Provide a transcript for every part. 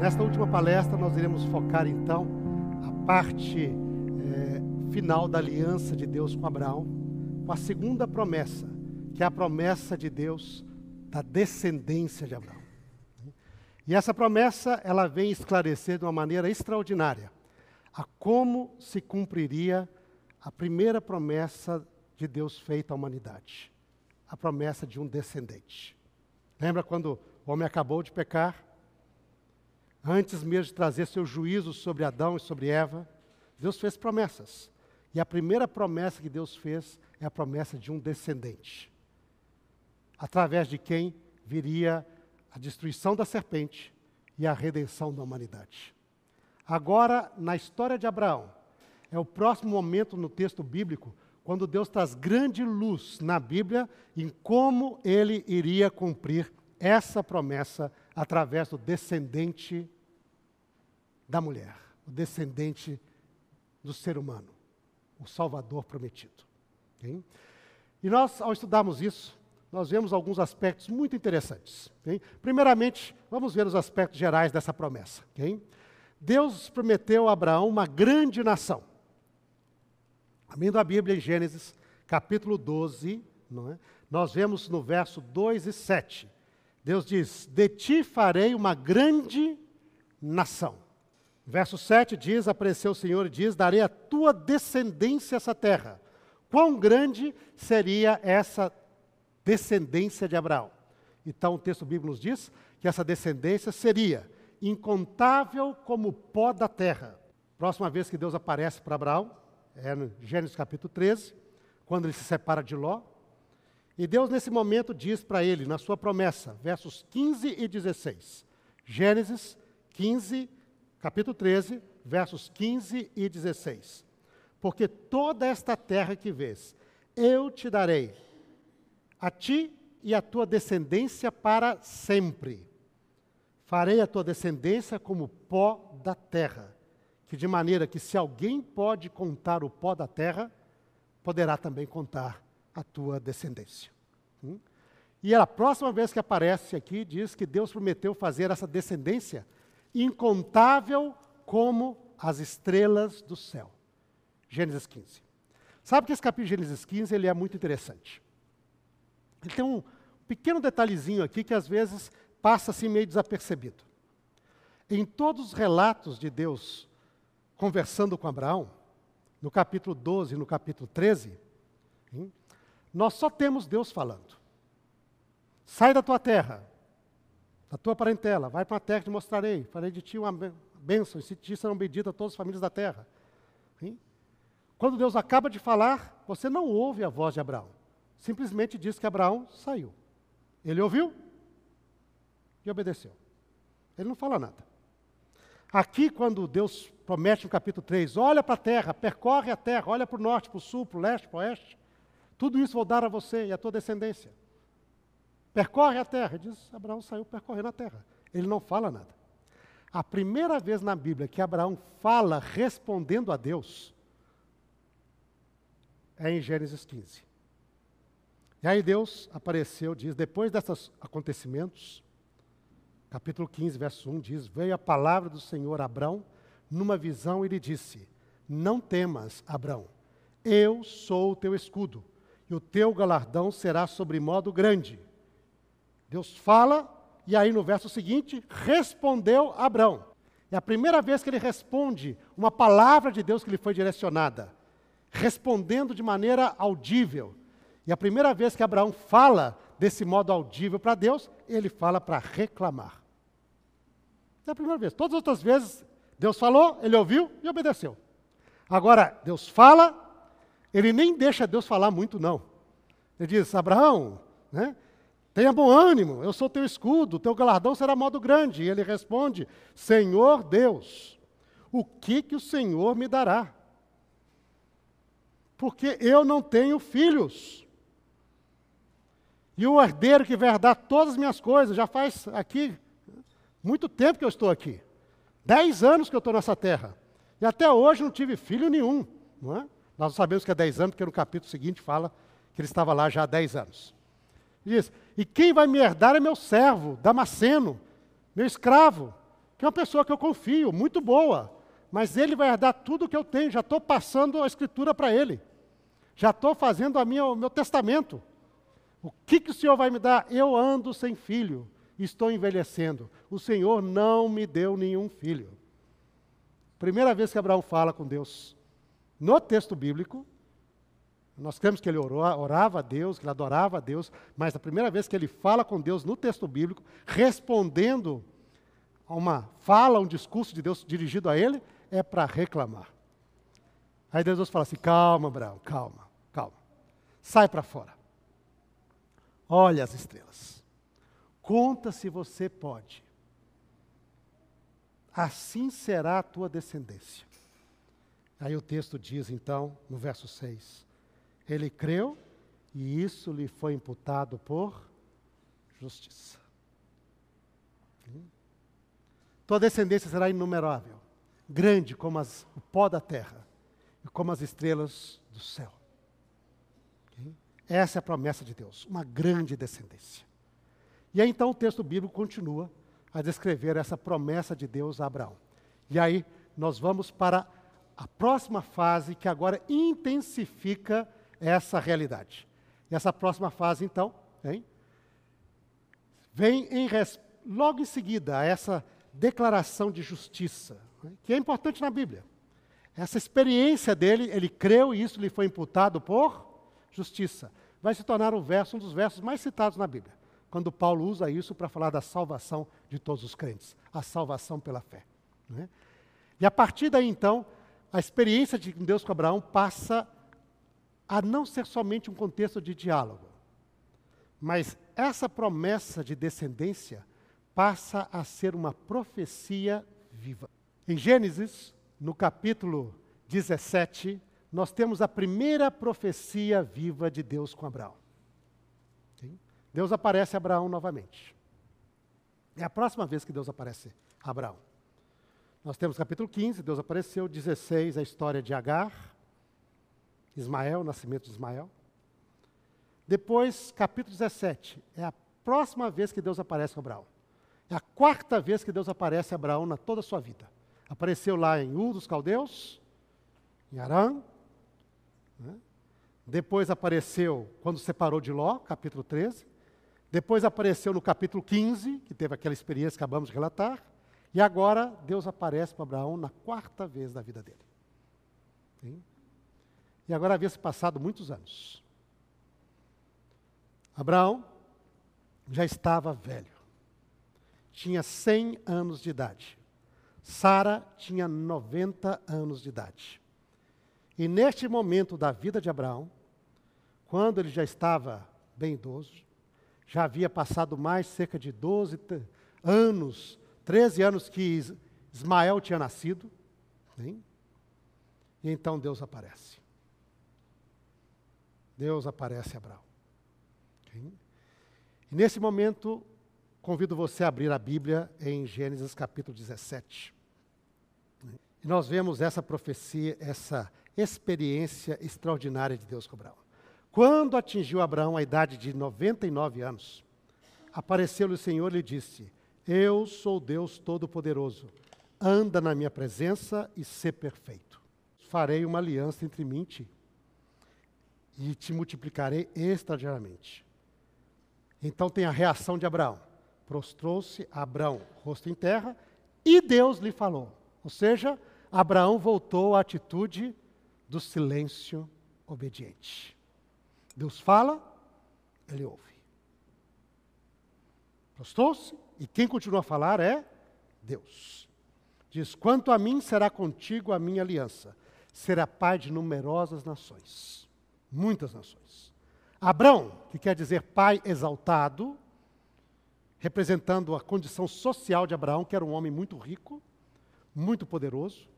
Nesta última palestra nós iremos focar então a parte final da aliança de Deus com Abraão, com a segunda promessa, que é a promessa de Deus da descendência de Abraão. E essa promessa ela vem esclarecer de uma maneira extraordinária a como se cumpriria a primeira promessa de Deus feita à humanidade, a promessa de um descendente. Lembra quando o homem acabou de pecar? Antes mesmo de trazer seu juízo sobre Adão e sobre Eva, Deus fez promessas. E a primeira promessa que Deus fez é a promessa de um descendente, através de quem viria a destruição da serpente e a redenção da humanidade. Agora, na história de Abraão, é o próximo momento no texto bíblico, quando Deus traz grande luz na Bíblia em como ele iria cumprir essa promessa através do descendente da mulher, o descendente do ser humano, o Salvador prometido. Okay? E nós, ao estudarmos isso, nós vemos alguns aspectos muito interessantes. Okay? Primeiramente, vamos ver os aspectos gerais dessa promessa. Okay? Deus prometeu a Abraão uma grande nação. Abrindo a Bíblia em Gênesis, capítulo 12, não é? Nós vemos no verso 2 e 7, Deus diz, de ti farei uma grande nação. Verso 7 diz, apareceu o Senhor e diz, darei a tua descendência essa terra. Quão grande seria essa descendência de Abraão? Então o texto bíblico nos diz que essa descendência seria incontável como o pó da terra. Próxima vez que Deus aparece para Abraão, é no Gênesis capítulo 13, quando ele se separa de Ló. E Deus, nesse momento, diz para ele, na sua promessa, versos 15 e 16. Gênesis 15, capítulo 13, versos 15 e 16. Porque toda esta terra que vês, eu te darei a ti e a tua descendência para sempre. Farei a tua descendência como pó da terra, que de maneira que se alguém pode contar o pó da terra, poderá também contar a tua descendência. E a próxima vez que aparece aqui, diz que Deus prometeu fazer essa descendência incontável como as estrelas do céu. Gênesis 15. Sabe que esse capítulo de Gênesis 15, ele é muito interessante. Ele tem um pequeno detalhezinho aqui que às vezes passa assim meio desapercebido. Em todos os relatos de Deus conversando com Abraão, no capítulo 12 e no capítulo 13, nós só temos Deus falando. Sai da tua terra, da tua parentela, vai para uma terra que te mostrarei, farei de ti uma bênção, e se ti serão benditas todas as famílias da terra. Hein? Quando Deus acaba de falar, você não ouve a voz de Abraão. Simplesmente diz que Abraão saiu. Ele ouviu e obedeceu. Ele não fala nada. Aqui, quando Deus promete no capítulo 3, olha para a terra, percorre a terra, olha para o norte, para o sul, para o leste, para o oeste, tudo isso vou dar a você e à tua descendência. Percorre a terra. Diz, Abraão saiu percorrendo a terra. Ele não fala nada. A primeira vez na Bíblia que Abraão fala respondendo a Deus é em Gênesis 15. E aí Deus apareceu, diz, depois desses acontecimentos, capítulo 15, verso 1, diz, veio a palavra do Senhor a Abraão numa visão e lhe disse, não temas, Abraão, eu sou o teu escudo. E o teu galardão será sobremodo grande. Deus fala, e aí no verso seguinte, respondeu Abraão. É a primeira vez que ele responde uma palavra de Deus que lhe foi direcionada, respondendo de maneira audível. E a primeira vez que Abraão fala desse modo audível para Deus, ele fala para reclamar. É a primeira vez. Todas as outras vezes, Deus falou, ele ouviu e obedeceu. Agora, Deus fala. Ele nem deixa Deus falar muito, não. Ele diz, Abraão, né, tenha bom ânimo, eu sou teu escudo, teu galardão será modo grande. E ele responde, Senhor Deus, o que o Senhor me dará? porque eu não tenho filhos. E o herdeiro que vai herdar todas as minhas coisas, já faz aqui muito tempo que eu estou aqui. 10 anos que eu estou nessa terra. E até hoje não tive filho nenhum. Não é? Nós sabemos que é 10 anos, porque no capítulo seguinte fala que ele estava lá já há 10 anos. Ele diz, e quem vai me herdar é meu servo, Damasceno, meu escravo, que é uma pessoa que eu confio, muito boa, mas ele vai herdar tudo o que eu tenho, já estou passando a escritura para ele, já estou fazendo o meu testamento. O que, que o Senhor vai me dar? Eu ando sem filho, estou envelhecendo, o Senhor não me deu nenhum filho. Primeira vez que Abraão fala com Deus, no texto bíblico, nós cremos que ele orava a Deus, que ele adorava a Deus, mas a primeira vez que ele fala com Deus no texto bíblico, respondendo a uma fala, um discurso de Deus dirigido a ele, é para reclamar. Aí Deus fala assim, calma Abraão, calma, calma. Sai para fora. Olha as estrelas. Conta se você pode. Assim será a tua descendência. Aí o texto diz então, no verso 6... Ele creu e isso lhe foi imputado por justiça. Tua descendência será inumerável, grande como o pó da terra e como as estrelas do céu. Essa é a promessa de Deus, uma grande descendência. E aí então o texto bíblico continua a descrever essa promessa de Deus a Abraão. E aí nós vamos para a próxima fase que agora intensifica essa realidade. E essa próxima fase, então, hein, vem logo em seguida a essa declaração de justiça, hein, que é importante na Bíblia. Essa experiência dele, ele creu e isso lhe foi imputado por justiça. Vai se tornar um dos versos mais citados na Bíblia, quando Paulo usa isso para falar da salvação de todos os crentes, a salvação pela fé. Né? E a partir daí, então, a experiência de Deus com Abraão passa a não ser somente um contexto de diálogo, mas essa promessa de descendência passa a ser uma profecia viva. Em Gênesis, no capítulo 17, nós temos a primeira profecia viva de Deus com Abraão. Deus aparece a Abraão novamente. É a próxima vez que Deus aparece a Abraão. Nós temos capítulo 15, Deus apareceu, 16, a história de Agar, Ismael, o nascimento de Ismael. Depois, capítulo 17, é a próxima vez que Deus aparece a Abraão. É a 4ª vez que Deus aparece a Abraão na toda a sua vida. Apareceu lá em Ur dos Caldeus, em Harã. Né? Depois apareceu quando separou de Ló, capítulo 13. Depois apareceu no capítulo 15, que teve aquela experiência que acabamos de relatar. E agora Deus aparece para Abraão na 4ª vez da vida dele. Sim? E agora havia se passado muitos anos. Abraão já estava velho. Tinha 100 anos de idade. Sara tinha 90 anos de idade. E neste momento da vida de Abraão, quando ele já estava bem idoso, já havia passado mais cerca de 13 anos que Ismael tinha nascido. Sim? E então Deus aparece. Deus aparece a Abraão. Okay? E nesse momento, convido você a abrir a Bíblia em Gênesis capítulo 17. E nós vemos essa profecia, essa experiência extraordinária de Deus com Abraão. Quando atingiu Abraão a idade de 99 anos, apareceu-lhe o Senhor e lhe disse, eu sou Deus Todo-Poderoso, anda na minha presença e sê perfeito. Farei uma aliança entre mim e ti. E te multiplicarei extraordinariamente. Então tem a reação de Abraão. Prostrou-se Abraão, rosto em terra, e Deus lhe falou. Ou seja, Abraão voltou à atitude do silêncio obediente. Deus fala, ele ouve. Prostrou-se, e quem continua a falar é Deus. Diz, quanto a mim será contigo a minha aliança. Será pai de numerosas nações. Muitas nações. Abrão, que quer dizer pai exaltado, representando a condição social de Abraão, que era um homem muito rico, muito poderoso,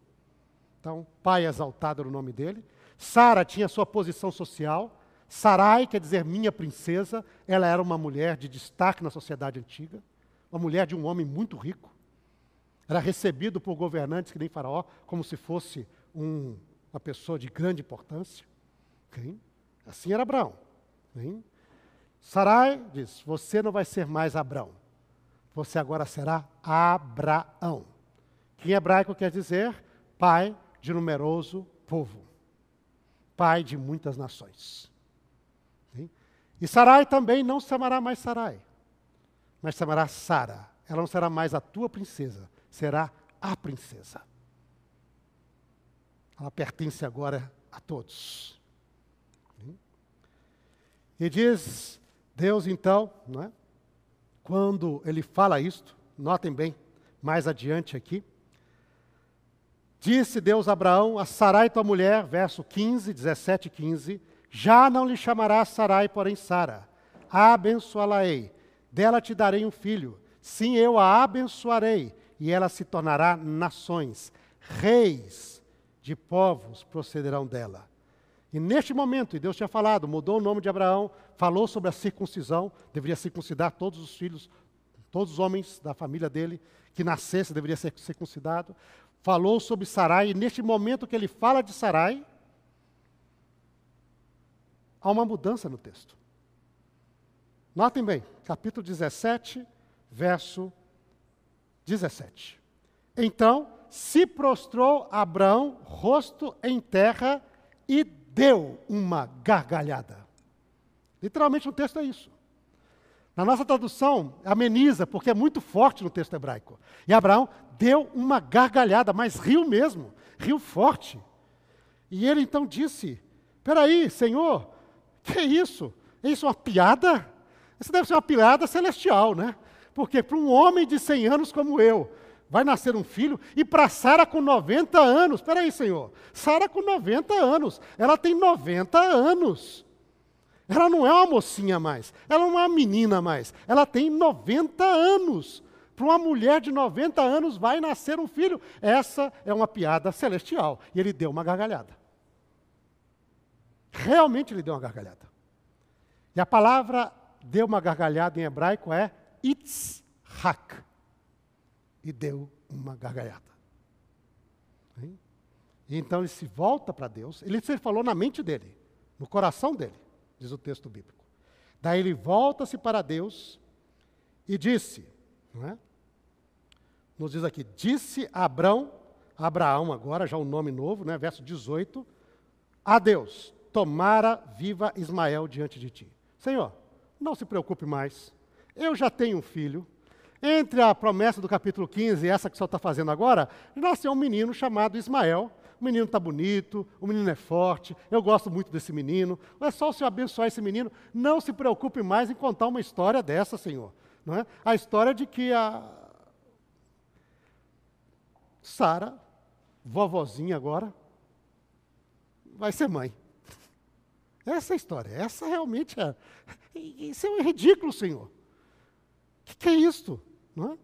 Então, pai exaltado era o nome dele. Sara tinha sua posição social. Sarai quer dizer minha princesa. Ela era uma mulher de destaque na sociedade antiga. Uma mulher de um homem muito rico. Era recebido por governantes que nem faraó, como se fosse uma pessoa de grande importância. Okay? Assim era Abraão. Okay? Sarai diz, você não vai ser mais Abraão. Você agora será Abraão. Que em hebraico quer dizer pai de numeroso povo. Pai de muitas nações. Okay? E Sarai também não se chamará mais Sarai, mas se chamará Sara. Ela não será mais a tua princesa, será a princesa. Ela pertence agora a todos. E diz Deus então, não é? Quando ele fala isto, notem bem, mais adiante aqui, disse Deus a Abraão, a Sarai tua mulher, verso 15, 17 e 15, já não lhe chamará Sarai, porém Sara, abençoá-la-ei, dela te darei um filho, sim, eu a abençoarei, e ela se tornará nações, reis de povos procederão dela. E neste momento, e Deus tinha falado, mudou o nome de Abraão, falou sobre a circuncisão, deveria circuncidar todos os filhos, todos os homens da família dele, que nascesse deveria ser circuncidado. Falou sobre Sarai, e neste momento que ele fala de Sarai, há uma mudança no texto. Notem bem, capítulo 17, verso 17. Então, se prostrou Abraão, rosto em terra, e deu uma gargalhada. Literalmente o texto é isso. Na nossa tradução, ameniza, porque é muito forte no texto hebraico. E Abraão deu uma gargalhada, mas riu mesmo, riu forte. E ele então disse, peraí, Senhor, que isso? É isso uma piada? Isso deve ser uma piada celestial, né? Porque para um homem de 100 anos como eu, vai nascer um filho, e para Sara com 90 anos, espera aí, Senhor, Sara com 90 anos, ela tem 90 anos, ela não é uma mocinha mais, ela não é uma menina mais, ela tem 90 anos, para uma mulher de 90 anos vai nascer um filho, essa é uma piada celestial, e ele deu uma gargalhada, realmente ele deu uma gargalhada, e a palavra deu uma gargalhada em hebraico é itzhak. E deu uma gargalhada. E então ele se volta para Deus, ele falou na mente dele, no coração dele, diz o texto bíblico. Daí ele volta-se para Deus e disse, não é? Nos diz aqui, disse Abraão agora, já um nome novo, né? Verso 18, a Deus, tomara viva Ismael diante de ti. Senhor, não se preocupe mais, eu já tenho um filho. Entre a promessa do capítulo 15 e essa que o senhor está fazendo agora, nasceu um menino chamado Ismael. O menino está bonito, o menino é forte, eu gosto muito desse menino. É só o senhor abençoar esse menino. Não se preocupe mais em contar uma história dessa, Senhor. Não é? A história de que a Sara, vovozinha agora, vai ser mãe. Essa é a história, essa realmente é... Isso é ridículo, Senhor. O que é isto? Não é?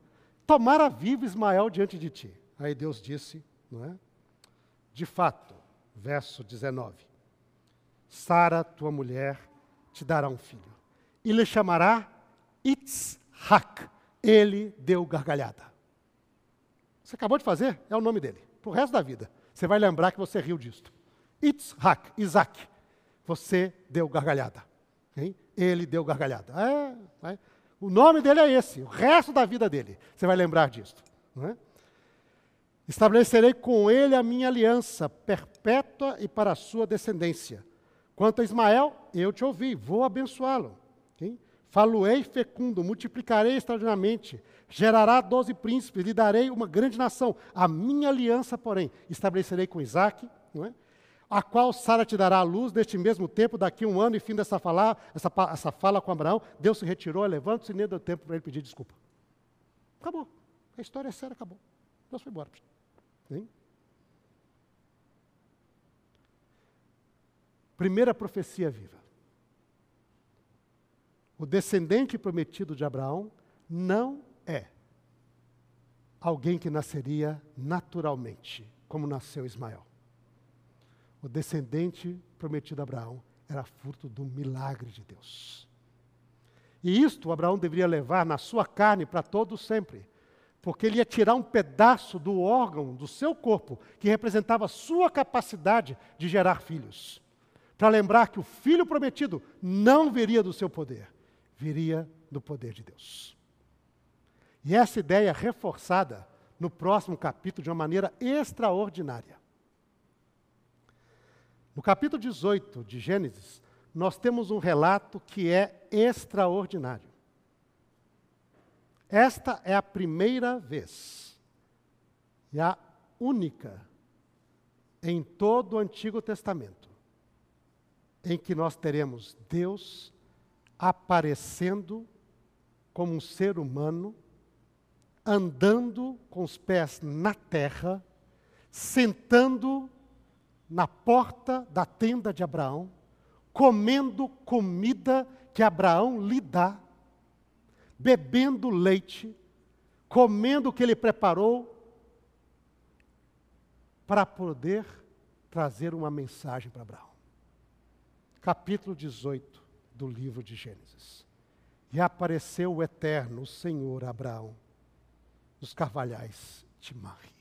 Tomara vivo Ismael diante de ti. Aí Deus disse, não é? De fato, verso 19, Sara, tua mulher, te dará um filho. E lhe chamará Itzhak. Ele deu gargalhada. Você acabou de fazer? É o nome dele. Para o resto da vida. Você vai lembrar que você riu disto. Itzhak, Isaac. Você deu gargalhada. Hein? Ele deu gargalhada. É. O nome dele é esse, o resto da vida dele. Você vai lembrar disso. Não é? Estabelecerei com ele a minha aliança, perpétua e para a sua descendência. Quanto a Ismael, eu te ouvi, vou abençoá-lo. Okay? Falo-ei fecundo, multiplicarei extraordinariamente, gerará 12 príncipes, lhe darei uma grande nação. A minha aliança, porém, estabelecerei com Isaac, não é? A qual Sara te dará a luz neste mesmo tempo, daqui um ano, e fim dessa fala, essa fala com Abraão, Deus se retirou, levanta-se e nem deu tempo para ele pedir desculpa. Acabou. A história é séria, acabou. Deus foi embora. Hein? Primeira profecia viva. O descendente prometido de Abraão não é alguém que nasceria naturalmente, como nasceu Ismael. O descendente prometido a Abraão era fruto do milagre de Deus. E isto Abraão deveria levar na sua carne para todo sempre, porque ele ia tirar um pedaço do órgão do seu corpo, que representava a sua capacidade de gerar filhos, para lembrar que o filho prometido não viria do seu poder, viria do poder de Deus. E essa ideia é reforçada no próximo capítulo de uma maneira extraordinária. No capítulo 18 de Gênesis, nós temos um relato que é extraordinário. Esta é a primeira vez e a única em todo o Antigo Testamento em que nós teremos Deus aparecendo como um ser humano, andando com os pés na terra, sentando na porta da tenda de Abraão, comendo comida que Abraão lhe dá, bebendo leite, comendo o que ele preparou, para poder trazer uma mensagem para Abraão. Capítulo 18 do livro de Gênesis. E apareceu o Eterno, o Senhor, a Abraão, nos carvalhais de Mamre.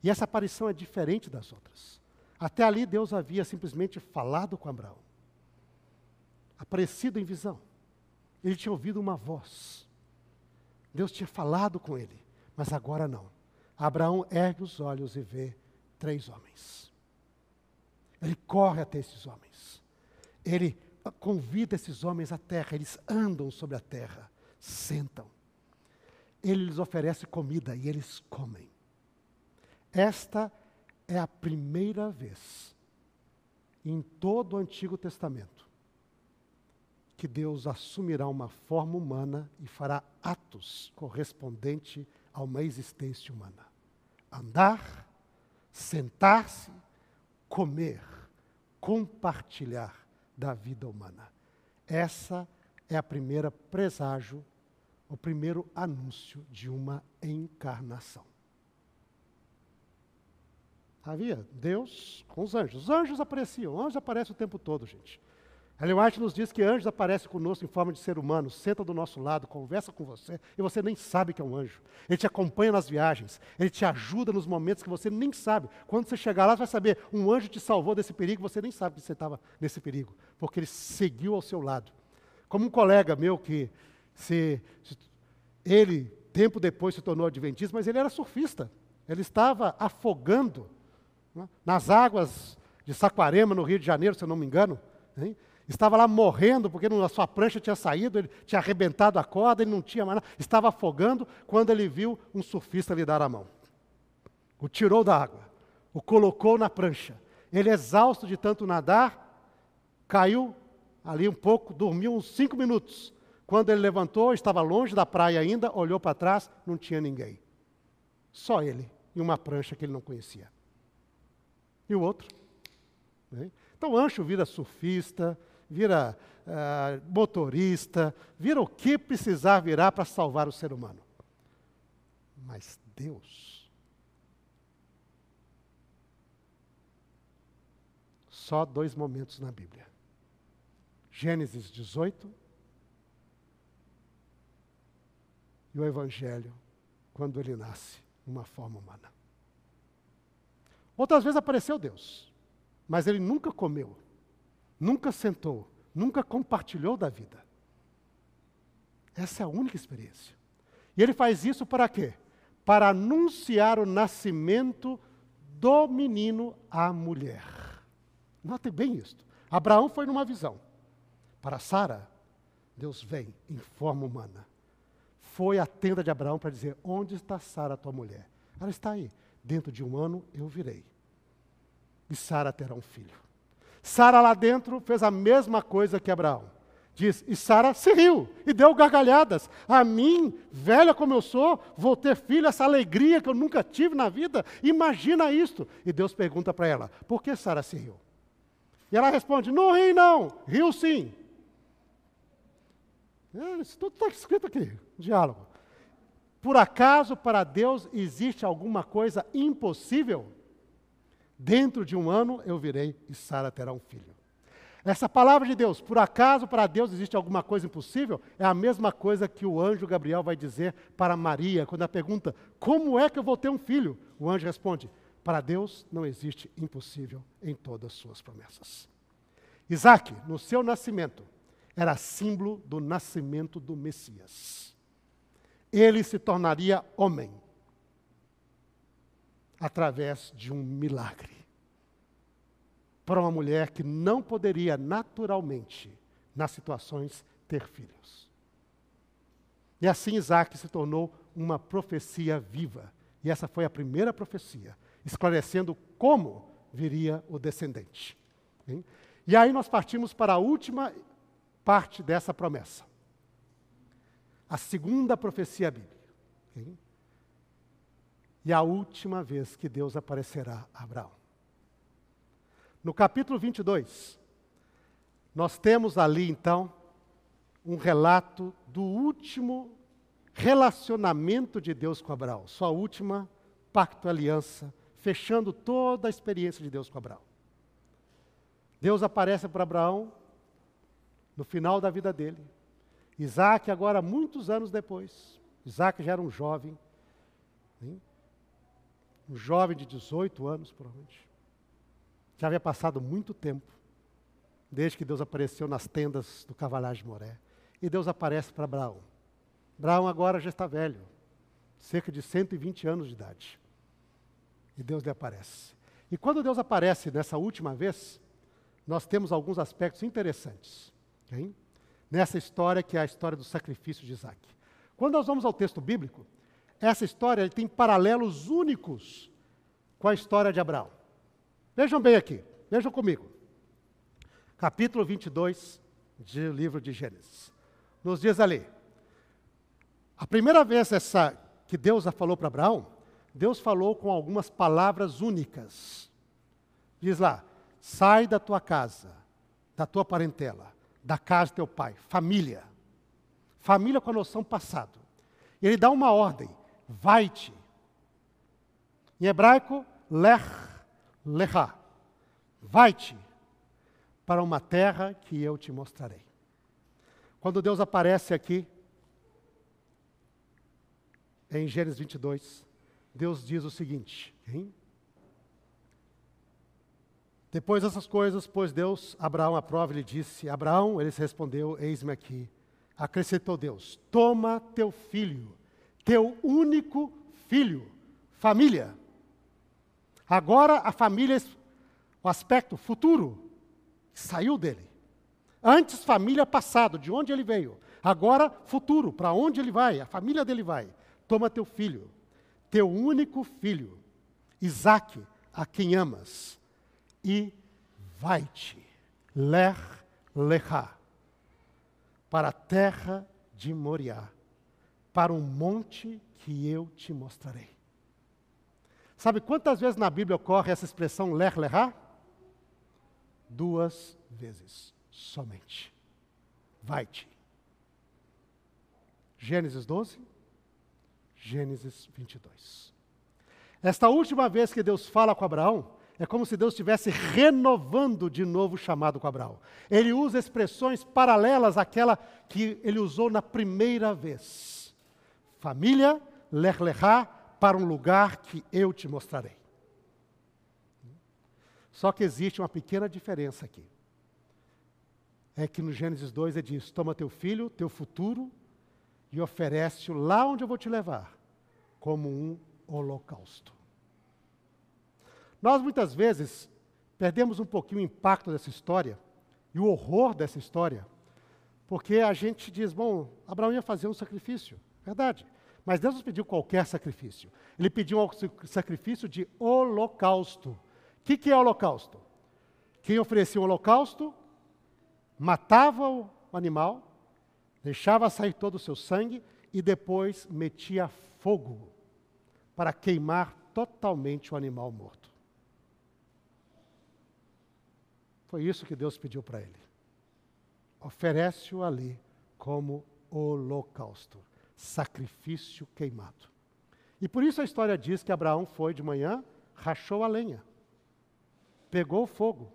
E essa aparição é diferente das outras. Até ali Deus havia simplesmente falado com Abraão, aparecido em visão. Ele tinha ouvido uma voz. Deus tinha falado com ele, mas agora não. Abraão ergue os olhos e vê 3 homens. Ele corre até esses homens. Ele convida esses homens à terra. Eles andam sobre a terra, sentam. Ele lhes oferece comida e eles comem. Esta é a primeira vez em todo o Antigo Testamento que Deus assumirá uma forma humana e fará atos correspondente a uma existência humana. Andar, sentar-se, comer, compartilhar da vida humana. Essa é a primeira presságio, o primeiro anúncio de uma encarnação. Havia Deus com os anjos. Os anjos apareciam, anjos aparecem o tempo todo, gente. Ellen White nos diz que anjos aparecem conosco em forma de ser humano, senta do nosso lado, conversa com você, e você nem sabe que é um anjo. Ele te acompanha nas viagens, ele te ajuda nos momentos que você nem sabe. Quando você chegar lá, você vai saber, um anjo te salvou desse perigo, você nem sabe que você estava nesse perigo, porque ele seguiu ao seu lado. Como um colega meu que, ele tempo depois se tornou adventista, mas ele era surfista. Ele estava afogando nas águas de Saquarema, no Rio de Janeiro, se eu não me engano, hein? Estava lá morrendo, porque a sua prancha tinha saído, ele tinha arrebentado a corda, ele não tinha mais nada, estava afogando, quando ele viu um surfista lhe dar a mão. O tirou da água, o colocou na prancha. Ele, exausto de tanto nadar, caiu ali um pouco, dormiu uns 5 minutos. Quando ele levantou, estava longe da praia ainda, olhou para trás, não tinha ninguém. Só ele e uma prancha que ele não conhecia. E o outro? Então o anjo vira surfista, vira motorista, vira o que precisar virar para salvar o ser humano. Mas Deus, só 2 momentos na Bíblia. Gênesis 18 e o Evangelho, quando ele nasce, numa forma humana. Outras vezes apareceu Deus, mas ele nunca comeu, nunca sentou, nunca compartilhou da vida. Essa é a única experiência. E ele faz isso para quê? Para anunciar o nascimento do menino à mulher. Note bem isto. Abraão foi numa visão. Para Sara, Deus vem em forma humana. Foi à tenda de Abraão para dizer, onde está Sara, tua mulher? Ela está aí. Dentro de 1 ano eu virei. E Sara terá um filho. Sara lá dentro fez a mesma coisa que Abraão. Diz, e Sara se riu e deu gargalhadas. A mim, velha como eu sou, vou ter filho, essa alegria que eu nunca tive na vida. Imagina isto. E Deus pergunta para ela, por que Sara se riu? E ela responde, não ri não, riu sim. Isso tudo está escrito aqui, diálogo. Por acaso para Deus existe alguma coisa impossível? Dentro de um ano eu virei e Sara terá um filho. Essa palavra de Deus, por acaso para Deus existe alguma coisa impossível? É a mesma coisa que o anjo Gabriel vai dizer para Maria, quando ela pergunta, como é que eu vou ter um filho? O anjo responde, para Deus não existe impossível em todas as suas promessas. Isaac, no seu nascimento, era símbolo do nascimento do Messias. Ele se tornaria homem através de um milagre. Para uma mulher que não poderia naturalmente, nas situações, ter filhos. E assim Isaac se tornou uma profecia viva. E essa foi a primeira profecia, esclarecendo como viria o descendente. E aí nós partimos para a última parte dessa promessa. A segunda profecia bíblica. E a última vez que Deus aparecerá a Abraão. No capítulo 22, nós temos ali, então, um relato do último relacionamento de Deus com Abraão, sua última pacto-aliança, fechando toda a experiência de Deus com Abraão. Deus aparece para Abraão no final da vida dele. Isaac, agora, muitos anos depois, Isaac já era um jovem, hein? Um jovem de 18 anos, provavelmente. Já havia passado muito tempo, desde que Deus apareceu nas tendas do Carvalhais de Moré. E Deus aparece para Abraão. Abraão agora já está velho, cerca de 120 anos de idade. E Deus lhe aparece. E quando Deus aparece nessa última vez, nós temos alguns aspectos interessantes, hein? Nessa história que é a história do sacrifício de Isaac. Quando nós vamos ao texto bíblico, essa história tem paralelos únicos com a história de Abraão. Vejam bem aqui, vejam comigo. Capítulo 22 do livro de Gênesis. Nos diz ali, a primeira vez que Deus falou para Abraão, Deus falou com algumas palavras únicas. Diz lá, sai da tua casa, da tua parentela, da casa do teu pai, família. Família com a noção passado. E ele dá uma ordem, vai-te. Em hebraico, lech. Lechá, vai-te para uma terra que eu te mostrarei. Quando Deus aparece aqui, em Gênesis 22, Deus diz o seguinte, hein? Depois dessas coisas, pôs Deus, Abraão à prova, ele disse, Abraão, ele se respondeu, eis-me aqui. Acrescentou Deus, toma teu filho, teu único filho, família. Agora a família, o aspecto futuro, saiu dele. Antes família passado, de onde ele veio. Agora futuro, para onde ele vai, a família dele vai. Toma teu filho, teu único filho, Isaque, a quem amas, e vai-te, Lech Lechá, para a terra de Moriá, para um monte que eu te mostrarei. Sabe quantas vezes na Bíblia ocorre essa expressão Lech Lechá? 2 vezes somente. Vai-te. Gênesis 12, Gênesis 22. Esta última vez que Deus fala com Abraão, é como se Deus estivesse renovando de novo o chamado com Abraão. Ele usa expressões paralelas àquela que ele usou na primeira vez. Família, Lech Lechá, para um lugar que eu te mostrarei. Só que existe uma pequena diferença aqui. É que no Gênesis 2 ele diz, toma teu filho, teu futuro, e oferece-o lá onde eu vou te levar, como um holocausto. Nós muitas vezes perdemos um pouquinho o impacto dessa história, e o horror dessa história, porque a gente diz, bom, Abraão ia fazer um sacrifício, verdade. Mas Deus não pediu qualquer sacrifício. Ele pediu um sacrifício de holocausto. O que é holocausto? Quem oferecia um holocausto, matava o animal, deixava sair todo o seu sangue e depois metia fogo para queimar totalmente o animal morto. Foi isso que Deus pediu para ele. Oferece-o ali como holocausto. Sacrifício queimado. E por isso a história diz que Abraão foi de manhã, rachou a lenha. pegou o fogo,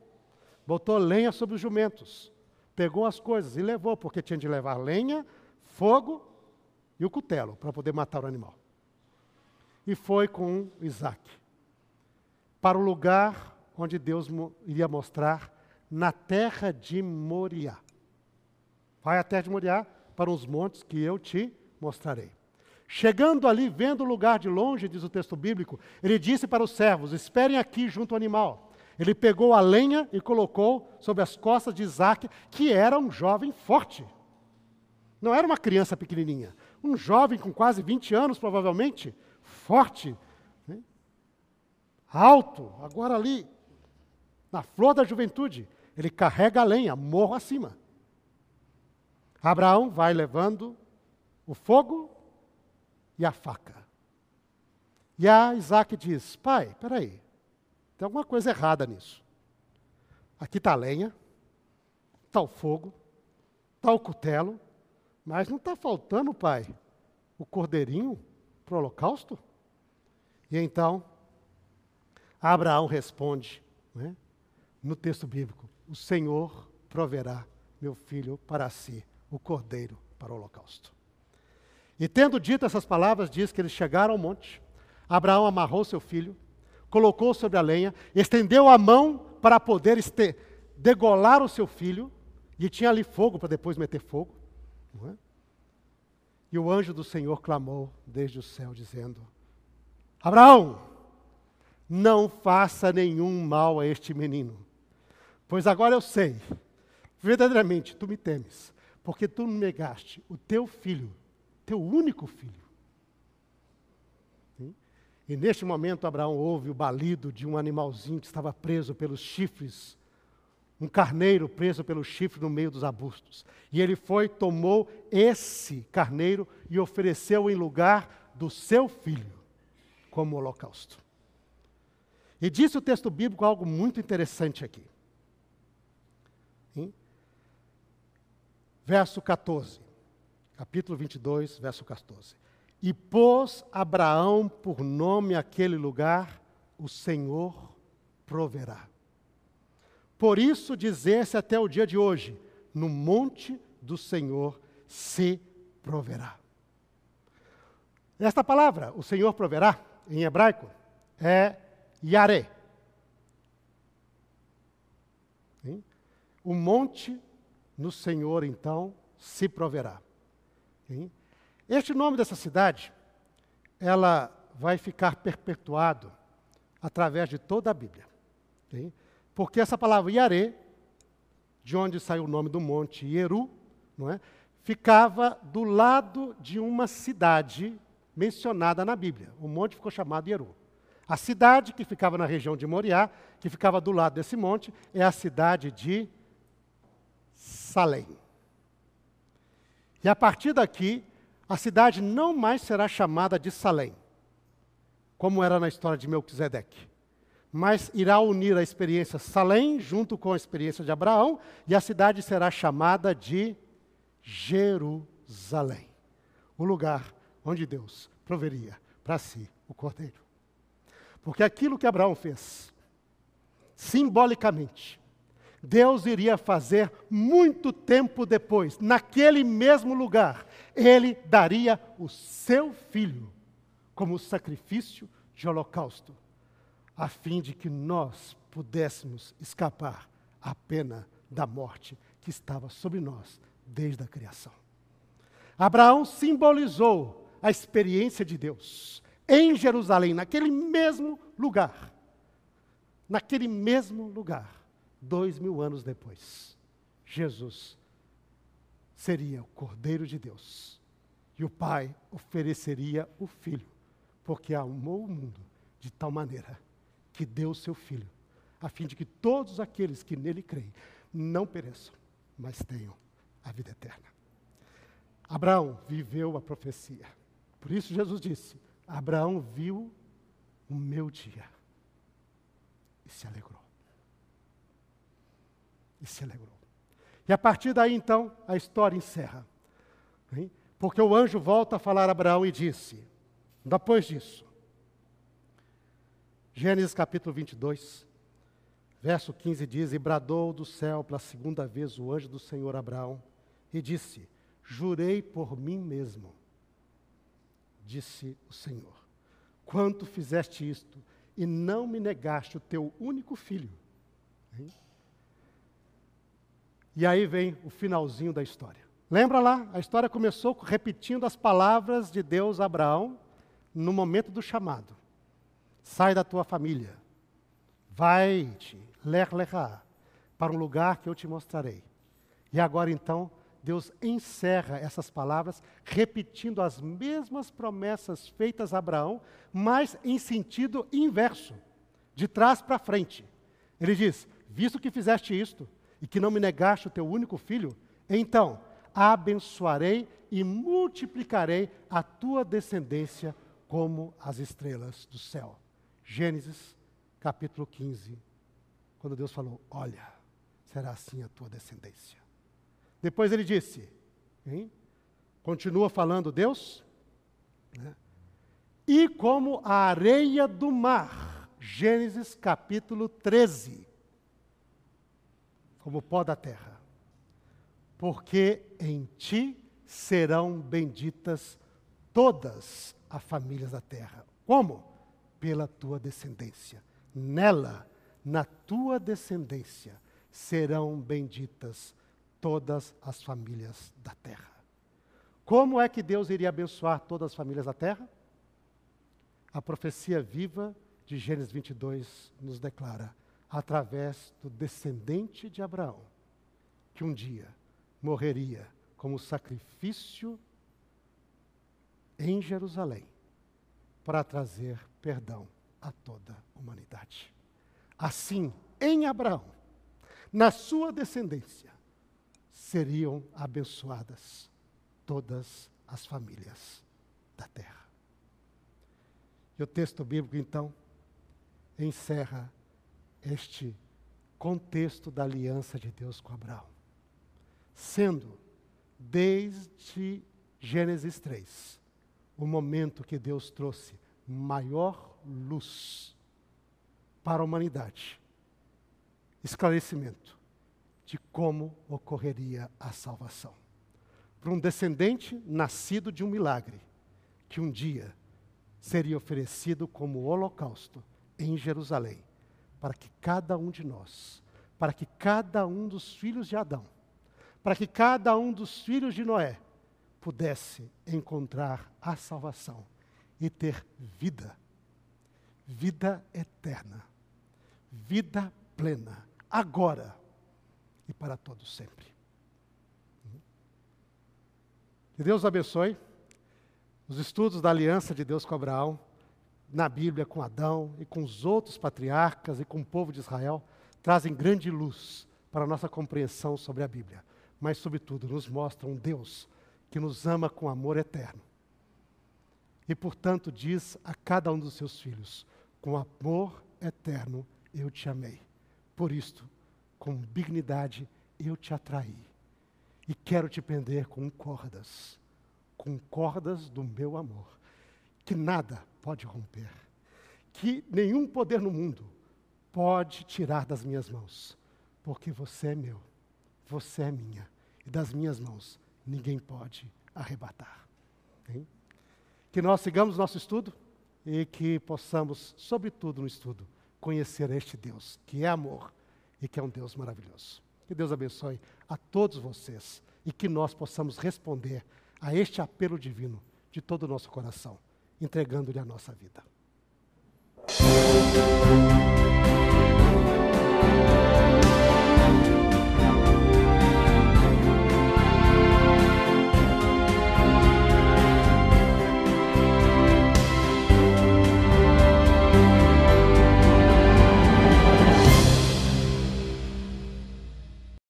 botou lenha sobre os jumentos, pegou as coisas e levou, porque tinha de levar lenha, fogo e o cutelo, para poder matar o animal. E foi com Isaac para o lugar onde Deus iria mostrar, na terra de Moriá. Vai à terra de Moriá, para os montes que eu te mostrarei. Chegando ali, vendo o lugar de longe, diz o texto bíblico, ele disse para os servos, esperem aqui junto ao animal. Ele pegou a lenha e colocou sobre as costas de Isaac, que era um jovem forte. Não era uma criança pequenininha, um jovem com quase 20 anos, provavelmente, forte, né? Alto, agora ali, na flor da juventude, ele carrega a lenha, morro acima. Abraão vai levando o fogo e a faca. E a Isaac diz, pai, peraí, tem alguma coisa errada nisso. Aqui está a lenha, está o fogo, está o cutelo, mas não está faltando, pai, o cordeirinho para o holocausto? E então, Abraão responde, né, no texto bíblico, o Senhor proverá, meu filho, para si, o cordeiro para o holocausto. E tendo dito essas palavras, diz que eles chegaram ao monte. Abraão amarrou seu filho, colocou sobre a lenha, estendeu a mão para poder degolar o seu filho, e tinha ali fogo para depois meter fogo. Não é? E o anjo do Senhor clamou desde o céu, dizendo, Abraão, não faça nenhum mal a este menino, pois agora eu sei, verdadeiramente, tu me temes, porque tu me negaste o teu filho, teu único filho. Sim? E neste momento Abraão ouve o balido de um animalzinho que estava preso pelos chifres, um carneiro preso pelos chifres no meio dos arbustos. E ele foi, tomou esse carneiro e ofereceu em lugar do seu filho, como holocausto. E diz o texto bíblico algo muito interessante aqui. Sim? Verso 14. Capítulo 22, verso 14. E pôs Abraão por nome aquele lugar, o Senhor proverá. Por isso dizer-se até o dia de hoje, no monte do Senhor se proverá. Esta palavra, o Senhor proverá, em hebraico, é Yaré. O monte no Senhor, então, se proverá. Este nome dessa cidade, ela vai ficar perpetuado através de toda a Bíblia. Porque essa palavra Yaré, de onde saiu o nome do monte Yeru, não é? Ficava do lado de uma cidade mencionada na Bíblia. O monte ficou chamado Yeru. A cidade que ficava na região de Moriá, que ficava do lado desse monte, é a cidade de Salém. E a partir daqui, a cidade não mais será chamada de Salém, como era na história de Melquisedeque, mas irá unir a experiência Salém junto com a experiência de Abraão, e a cidade será chamada de Jerusalém, o lugar onde Deus proveria para si o cordeiro. Porque aquilo que Abraão fez, simbolicamente, Deus iria fazer muito tempo depois, naquele mesmo lugar, ele daria o seu filho como sacrifício de holocausto, a fim de que nós pudéssemos escapar à pena da morte que estava sobre nós desde a criação. Abraão simbolizou a experiência de Deus em Jerusalém, naquele mesmo lugar. 2000 anos depois, Jesus seria o Cordeiro de Deus e o Pai ofereceria o Filho, porque amou o mundo de tal maneira que deu o seu Filho, a fim de que todos aqueles que nele creem não pereçam, mas tenham a vida eterna. Abraão viveu a profecia. Por isso Jesus disse, Abraão viu o meu dia e se alegrou. E se alegrou. E a partir daí, então, a história encerra. Hein? Porque o anjo volta a falar a Abraão e disse, depois disso, Gênesis capítulo 22, Verso 15 diz, e bradou do céu pela segunda vez o anjo do Senhor a Abraão, e disse, jurei por mim mesmo, disse o Senhor, quanto fizeste isto, e não me negaste o teu único filho. Hein? E aí vem o finalzinho da história. Lembra lá, a história começou repetindo as palavras de Deus a Abraão no momento do chamado. Sai da tua família, vai-te, lech-lechá, para um lugar que eu te mostrarei. E agora então, Deus encerra essas palavras, repetindo as mesmas promessas feitas a Abraão, mas em sentido inverso, de trás para frente. Ele diz, visto que fizeste isto, e que não me negaste o teu único filho, então abençoarei e multiplicarei a tua descendência como as estrelas do céu. Gênesis capítulo 15, quando Deus falou, olha, será assim a tua descendência. Depois ele disse, hein? Continua falando Deus, né? E como a areia do mar, Gênesis capítulo 13, como o pó da terra, porque em ti serão benditas todas as famílias da terra. Como? Pela tua descendência. Nela, na tua descendência, serão benditas todas as famílias da terra. Como é que Deus iria abençoar todas as famílias da terra? A profecia viva de Gênesis 22 nos declara, através do descendente de Abraão, que um dia morreria como sacrifício em Jerusalém, para trazer perdão a toda a humanidade. Assim, em Abraão, na sua descendência, seriam abençoadas todas as famílias da terra. E o texto bíblico, então, encerra este contexto da aliança de Deus com Abraão, sendo, desde Gênesis 3, o momento que Deus trouxe maior luz para a humanidade, esclarecimento de como ocorreria a salvação. Para um descendente nascido de um milagre, que um dia seria oferecido como holocausto em Jerusalém, para que cada um de nós, para que cada um dos filhos de Adão, para que cada um dos filhos de Noé, pudesse encontrar a salvação e ter vida, vida eterna, vida plena, agora e para todos sempre. Que Deus abençoe. Os estudos da aliança de Deus com Abraão, na Bíblia com Adão e com os outros patriarcas e com o povo de Israel, trazem grande luz para a nossa compreensão sobre a Bíblia, mas sobretudo nos mostram um Deus que nos ama com amor eterno e portanto diz a cada um dos seus filhos, com amor eterno eu te amei, por isto com dignidade eu te atraí, e quero te prender com cordas do meu amor, que nada pode romper, que nenhum poder no mundo pode tirar das minhas mãos, porque você é meu, você é minha, e das minhas mãos ninguém pode arrebatar. Hein? Que nós sigamos nosso estudo e que possamos, sobretudo no estudo, conhecer este Deus, que é amor, e que é um Deus maravilhoso. Que Deus abençoe a todos vocês e que nós possamos responder a este apelo divino de todo o nosso coração, entregando-lhe a nossa vida.